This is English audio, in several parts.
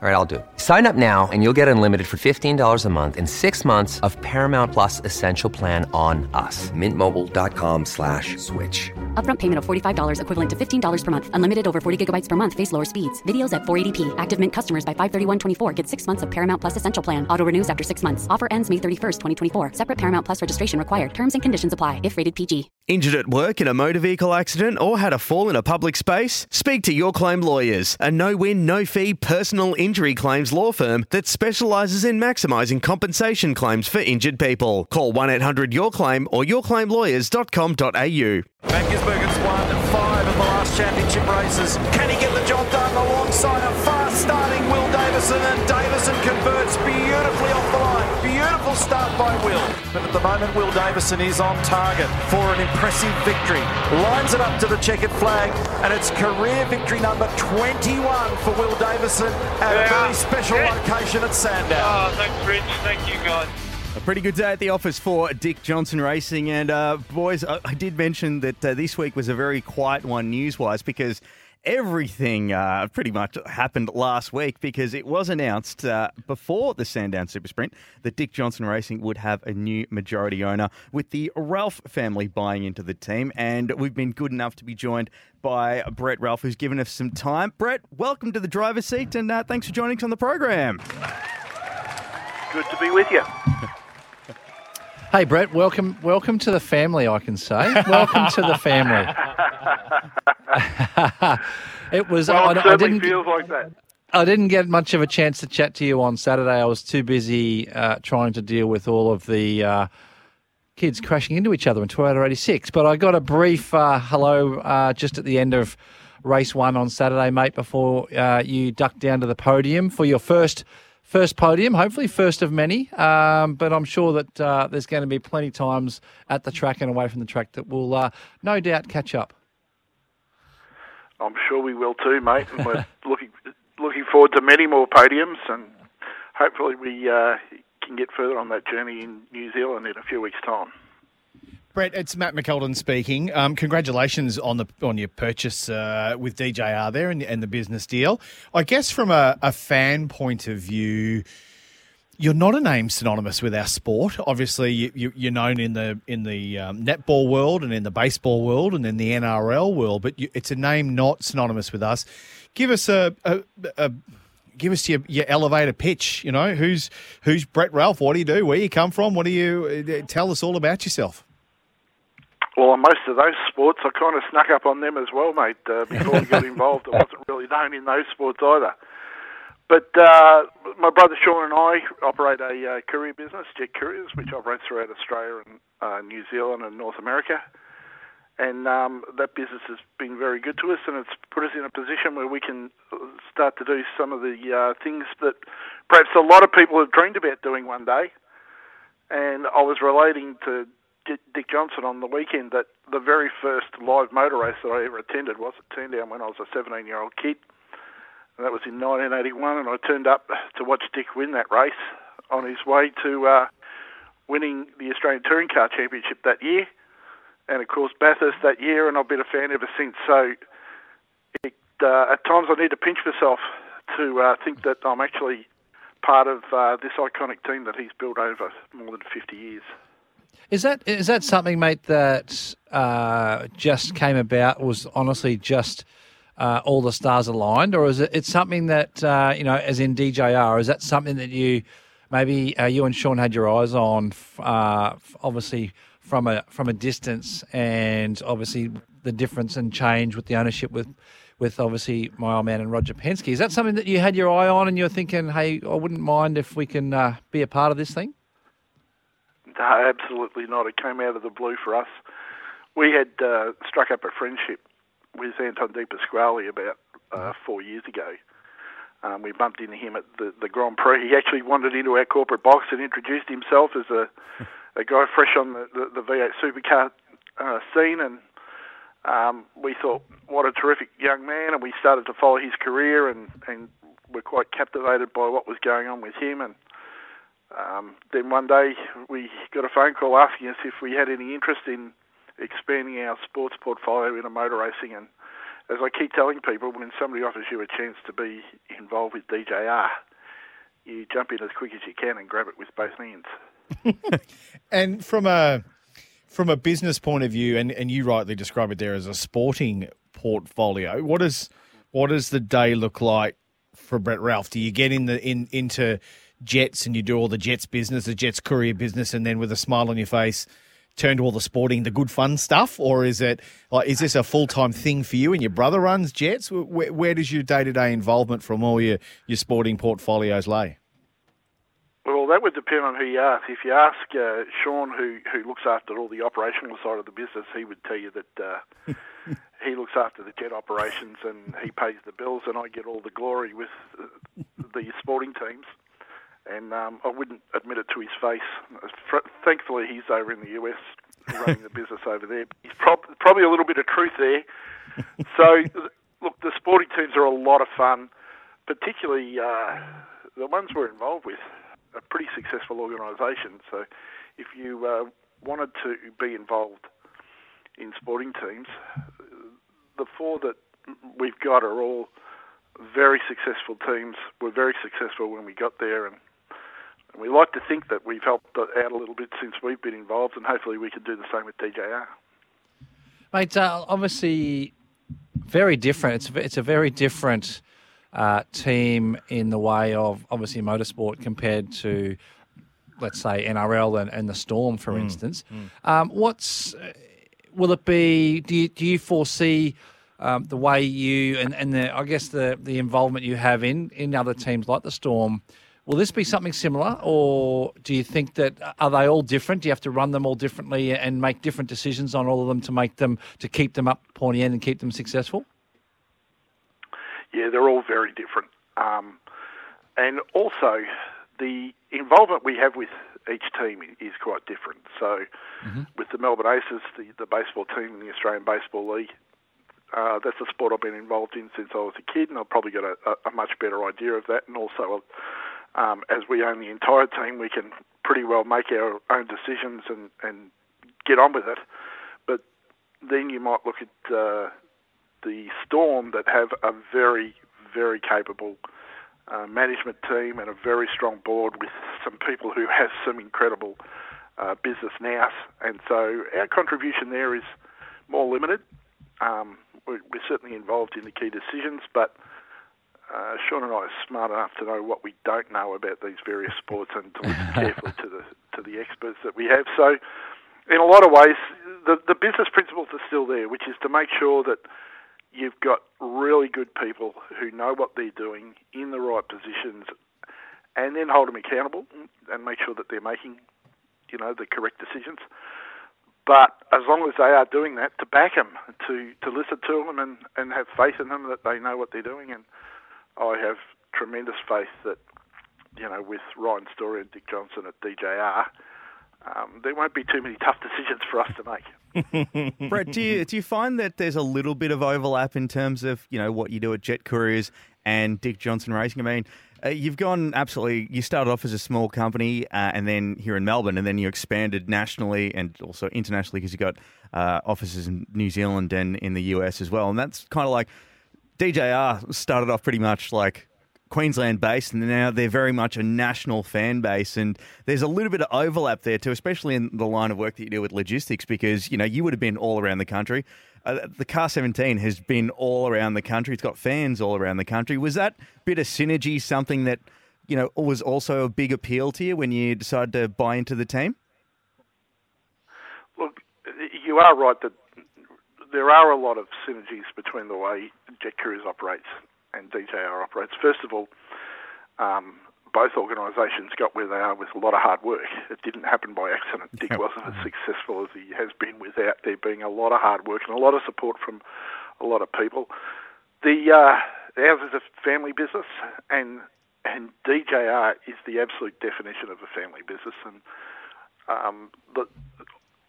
All right, I'll do it. Sign up now and you'll get unlimited for $15 a month and 6 months of Paramount Plus Essential Plan on us. MintMobile.com/switch. Upfront payment of $45 equivalent to $15 per month. Unlimited over 40 gigabytes per month. Face lower speeds. Videos at 480p. Active Mint customers by 531.24 get 6 months of Paramount Plus Essential Plan. Auto renews after 6 months. Offer ends May 31st, 2024. Separate Paramount Plus registration required. Terms and conditions apply if rated PG. Injured at work in a motor vehicle accident or had a fall in a public space? Speak to Your Claim Lawyers, a no-win, no-fee personal injury claims law firm that specialises in maximising compensation claims for injured people. Call 1-800-YOUR-CLAIM or yourclaimlawyers.com.au. Van Gisbergen's won 5 of the last championship races. Can he get the job done alongside a fast-starting Will Davison? And Davison converts beautifully off the line. Beautiful start by Will. But at the moment, Will Davison is on target for an impressive victory. Lines it up to the checkered flag, and it's career victory number 21 for Will Davison at a very special location at Sandown. Oh, thanks, Rich. Thank you, guys. A pretty good day at the office for Dick Johnson Racing. And boys, I did mention that this week was a very quiet one news-wise because everything pretty much happened last week, because it was announced before the Sandown Super Sprint that Dick Johnson Racing would have a new majority owner, with the Ralph family buying into the team. And we've been good enough to be joined by Brett Ralph, who's given us some time. Brett, welcome to the driver's seat, and thanks for joining us on the program. Good to be with you. Hey, Brett, welcome to the family, I can say. Welcome to the family. It was. Well, it certainly feels like that. I didn't get much of a chance to chat to you on Saturday. I was too busy trying to deal with all of the kids crashing into each other in Toyota 86. But I got a brief hello just at the end of race one on Saturday, mate, before you ducked down to the podium for your first podium, hopefully first of many, but I'm sure that there's going to be plenty of times at the track and away from the track that will no doubt catch up. I'm sure we will too, mate, and we're looking forward to many more podiums, and hopefully we can get further on that journey in New Zealand in a few weeks' time. Brett, it's Matt McKeldin speaking. Congratulations on your purchase with DJR there and the business deal. I guess from a fan point of view, you're not a name synonymous with our sport. Obviously, you're known in the netball world and in the baseball world and in the NRL world, but it's a name not synonymous with us. Give us your elevator pitch. You know, who's Brett Ralph? What do you do? Where you come from? What do you tell us all about yourself? Well, on most of those sports, I kind of snuck up on them as well, mate. Before we got involved, I wasn't really known in those sports either. But my brother Sean and I operate a courier business, Jet Couriers, which operates throughout Australia and New Zealand and North America. And that business has been very good to us, and it's put us in a position where we can start to do some of the things that perhaps a lot of people have dreamed about doing one day. And I was relating to Dick Johnson on the weekend that the very first live motor race that I ever attended was at Sandown when I was a 17-year-old kid. And that was in 1981, and I turned up to watch Dick win that race on his way to winning the Australian Touring Car Championship that year, and of course Bathurst that year, and I've been a fan ever since. So at times I need to pinch myself to think that I'm actually part of this iconic team that he's built over more than 50 years. Is that something, mate, that just came about, was honestly just all the stars aligned, or is it something that, as in DJR, is that something that you, maybe you and Sean had your eyes on, obviously from a distance, and obviously the difference and change with the ownership with obviously my old man and Roger Penske. Is that something that you had your eye on and you're thinking, hey, I wouldn't mind if we can be a part of this thing? No, absolutely not. It came out of the blue for us. We had struck up a friendship with Anton Di Pasquale about 4 years ago. We bumped into him at the Grand Prix. He actually wandered into our corporate box and introduced himself as a guy fresh on the V8 Supercar scene. And we thought, what a terrific young man. And we started to follow his career and were quite captivated by what was going on with him. And then one day we got a phone call asking us if we had any interest in expanding our sports portfolio into motor racing. And as I keep telling people, when somebody offers you a chance to be involved with DJR, you jump in as quick as you can and grab it with both hands. And from a business point of view, and you rightly describe it there as a sporting portfolio, what does the day look like for Brett Ralph? Do you get into Jets and you do all the Jets business, the Jets courier business, and then with a smile on your face, turn to all the sporting, the good fun stuff? Or is it like, is this a full-time thing for you and your brother runs Jets? Where does your day-to-day involvement from all your sporting portfolios lay? Well, that would depend on who you ask. If you ask Sean, who looks after all the operational side of the business, he would tell you that he looks after the Jet operations and he pays the bills, and I get all the glory with the sporting teams. And I wouldn't admit it to his face. Thankfully, he's over in the US running the business over there. He's probably a little bit of truth there. So, look, the sporting teams are a lot of fun, particularly the ones we're involved with. A pretty successful organisation. So, if you wanted to be involved in sporting teams, the four that we've got are all very successful teams. We're very successful when we got there, and we like to think that we've helped out a little bit since we've been involved, and hopefully we can do the same with DJR. Mate, obviously very different. It's a very different team in the way of, obviously, motorsport compared to, let's say, NRL and the Storm, for instance. Will it be, do you foresee the way you and the, I guess, the involvement you have in other teams like the Storm, will this be something similar, or do you think that, are they all different? Do you have to run them all differently and make different decisions on all of them to keep them up pointy end and keep them successful? Yeah, they're all very different. And also, the involvement we have with each team is quite different. So with the Melbourne Aces, the baseball team in the Australian Baseball League, that's a sport I've been involved in since I was a kid, and I've probably got a much better idea of that. And also, as we own the entire team, we can pretty well make our own decisions and get on with it. But then you might look at the Storm, that have a very, very capable management team and a very strong board with some people who have some incredible business nous. And so our contribution there is more limited. We're certainly involved in the key decisions, but Sean and I are smart enough to know what we don't know about these various sports and to listen carefully to the experts that we have. So in a lot of ways, the business principles are still there, which is to make sure that you've got really good people who know what they're doing in the right positions, and then hold them accountable and make sure that they're making, the correct decisions. But as long as they are doing that, to back them, to listen to them and have faith in them that they know what they're doing. And I have tremendous faith that, with Ryan Story and Dick Johnson at DJR, there won't be too many tough decisions for us to make. Brett, do you find that there's a little bit of overlap in terms of what you do at Jet Couriers and Dick Johnson Racing? I mean, you've gone absolutely. You started off as a small company, and then here in Melbourne, and then you expanded nationally and also internationally because you got offices in New Zealand and in the US as well. And that's kind of like DJR started off pretty much like Queensland-based, and now they're very much a national fan base, and there's a little bit of overlap there too, especially in the line of work that you do with logistics, because you would have been all around the country. The Car 17 has been all around the country. It's got fans all around the country. Was that bit of synergy something that was also a big appeal to you when you decided to buy into the team? Look, you are right that there are a lot of synergies between the way Jet Couriers operates and DJR operates. First of all, both organisations got where they are with a lot of hard work. It didn't happen by accident. Dick wasn't as successful as he has been without there being a lot of hard work and a lot of support from a lot of people. Ours is a family business, and DJR is the absolute definition of a family business. And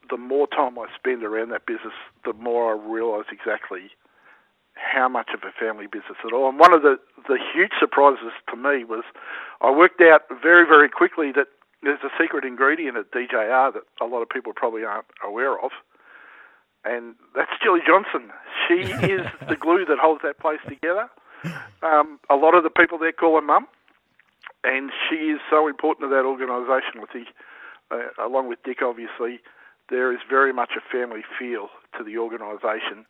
the more time I spend around that business, the more I realise exactly how much of a family business at all. And one of the huge surprises to me was I worked out very, very quickly that there's a secret ingredient at DJR that a lot of people probably aren't aware of, and that's Jillie Johnson. She is the glue that holds that place together. A lot of the people there call her Mum, and she is so important to that organisation. With the, along with Dick, obviously, there is very much a family feel to the organisation,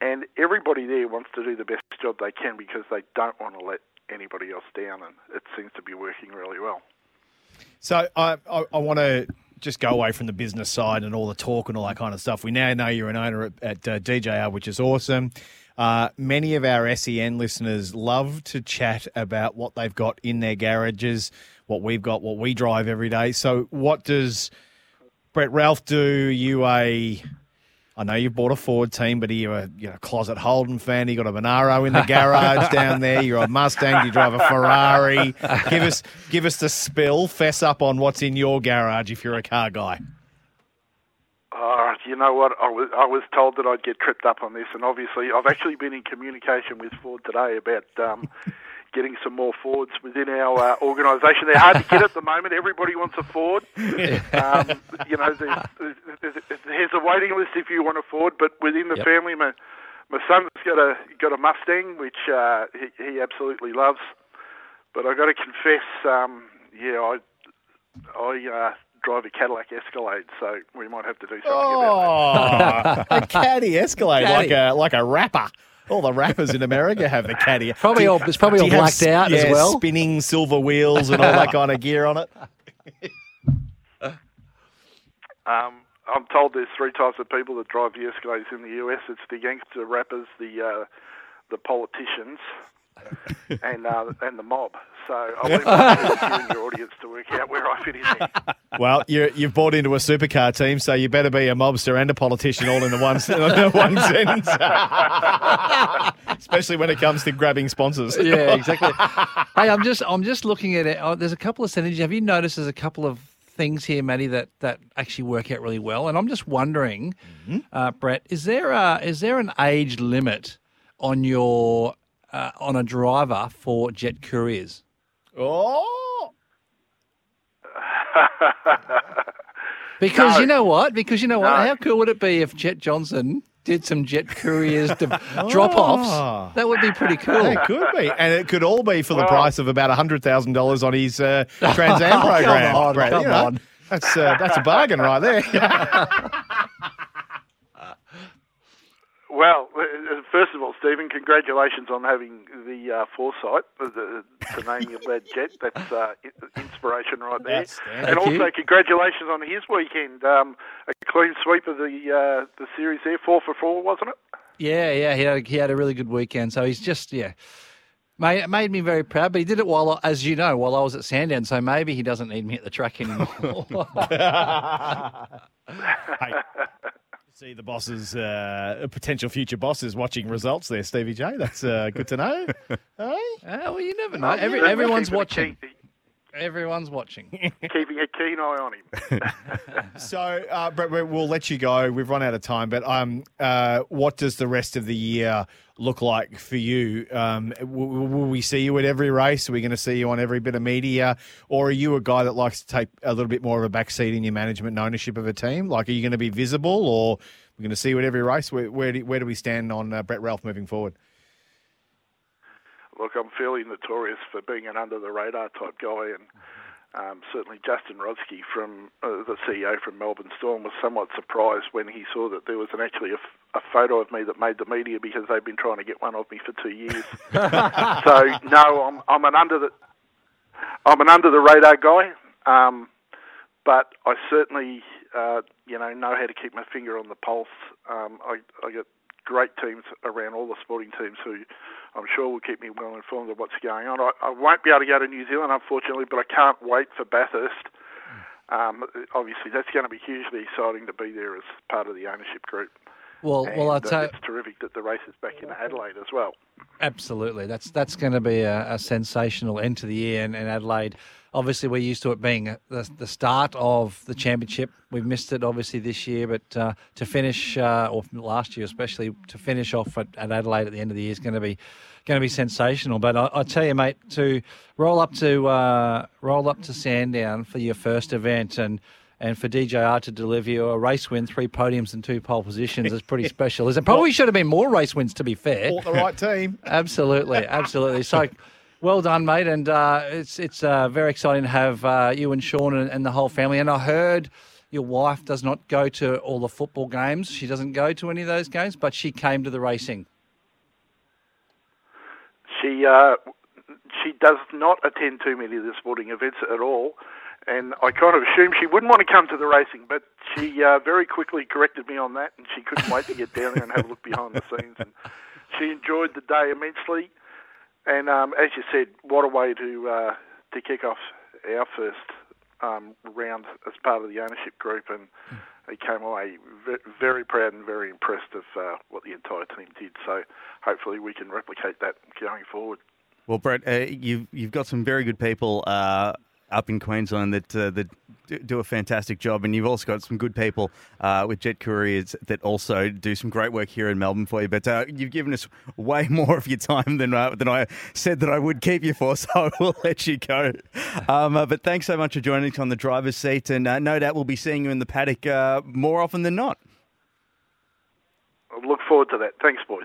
and everybody there wants to do the best job they can because they don't want to let anybody else down, and it seems to be working really well. So I want to just go away from the business side and all the talk and all that kind of stuff. We now know you're an owner at DJR, which is awesome. Many of our SEN listeners love to chat about what they've got in their garages, what we've got, what we drive every day. So what does Brett Ralph do? I know you've bought a Ford team, but are you a closet Holden fan? You got a Monaro in the garage down there. You're a Mustang. You drive a Ferrari. Give us the spill. Fess up on what's in your garage if you're a car guy. You know what? I was told that I'd get tripped up on this, and obviously I've actually been in communication with Ford today about getting some more Fords within our organisation. They're hard to get at the moment. Everybody wants a Ford. There's a waiting list if you want a Ford, but within the family, my son's got a Mustang, which he absolutely loves. But I've got to confess, I drive a Cadillac Escalade, so we might have to do something about that. A Caddy Escalade, like a rapper. All the rappers in America have a Caddy. It's probably all blacked out as well. Spinning silver wheels and all that kind of gear on it. I'm told there's three types of people that drive the Escalades in the US. It's the gangster rappers, the politicians, and the mob. So I'll leave you and your audience to work out where I fit in there. Well, you've bought into a supercar team, so you better be a mobster and a politician all in the one sentence. Especially when it comes to grabbing sponsors. Yeah, exactly. Hey, I'm just looking at it. Oh, there's a couple of synergies. Have you noticed there's a couple of things here, Matty, that actually work out really well? And I'm just wondering, Brett, is there an age limit on your on a driver for Jet Couriers? Oh, because no. You know what? No. How cool would it be if Jet Johnson did some Jet Couriers drop-offs? That would be pretty cool. It could be, and it could all be for the price of about $100,000 on his Trans Am program. Come on, that's a bargain right there. Well, first of all, Stephen, congratulations on having the foresight to name your lad Jet. That's inspiration right there. And also, congratulations on his weekend. A clean sweep of the series there, 4 for 4, wasn't it? Yeah. He had a really good weekend. So he's just, made me very proud. But he did it while I was at Sandown. So maybe he doesn't need me at the track anymore. Hey. See the bosses, potential future bosses, watching results there, Stevie J. That's good to know. Hey? Well, you never know. Everyone's watching. Everyone's watching. Keeping a keen eye on him. So, Brett, we'll let you go. We've run out of time. But what does the rest of the year look like for you? Will we see you at every race? Are we going to see you on every bit of media? Or are you a guy that likes to take a little bit more of a backseat in your management and ownership of a team? Like, are you going to be visible, or we're going to see you at every race? Where do we stand on Brett Ralph moving forward? Look, I'm fairly notorious for being an under-the-radar type guy, and certainly Justin Rodsky, the CEO from Melbourne Storm, was somewhat surprised when he saw that there was actually a photo of me that made the media, because they've been trying to get one of me for 2 years. So no, I'm an under-the-radar guy, but I certainly know how to keep my finger on the pulse. I get great teams around, all the sporting teams, who I'm sure will keep me well informed of what's going on. I won't be able to go to New Zealand, unfortunately, but I can't wait for Bathurst. Obviously, that's going to be hugely exciting to be there as part of the ownership group. Well, I'd say it's terrific that the race is back in Adelaide as well. Absolutely, that's going to be a sensational end to the year in Adelaide. Obviously, we're used to it being the start of the championship. We've missed it, obviously, this year, but to finish, or last year especially, to finish off at Adelaide at the end of the year is going to be sensational. But I tell you, mate, to roll up to Sandown for your first event and And for DJR to deliver you a race win, 3 podiums and 2 pole positions is pretty special. It probably should have been more race wins, to be fair. Or the right team. Absolutely, absolutely. So well done, mate. And it's very exciting to have you and Sean and the whole family. And I heard your wife does not go to all the football games. She doesn't go to any of those games, but she came to the racing. She does not attend too many of the sporting events at all. And I kind of assumed she wouldn't want to come to the racing, but she very quickly corrected me on that, and she couldn't wait to get down there and have a look behind the scenes. And she enjoyed the day immensely. And as you said, what a way to kick off our first round as part of the ownership group. And they came away very proud and very impressed of what the entire team did. So hopefully we can replicate that going forward. Well, Brett, you've got some very good people up in Queensland that do a fantastic job, and you've also got some good people with Jet Couriers that also do some great work here in Melbourne for you. But you've given us way more of your time than I said that I would keep you for, so I will let you go. But thanks so much for joining us on the driver's seat, and no doubt we'll be seeing you in the paddock more often than not. I look forward to that. Thanks, boys.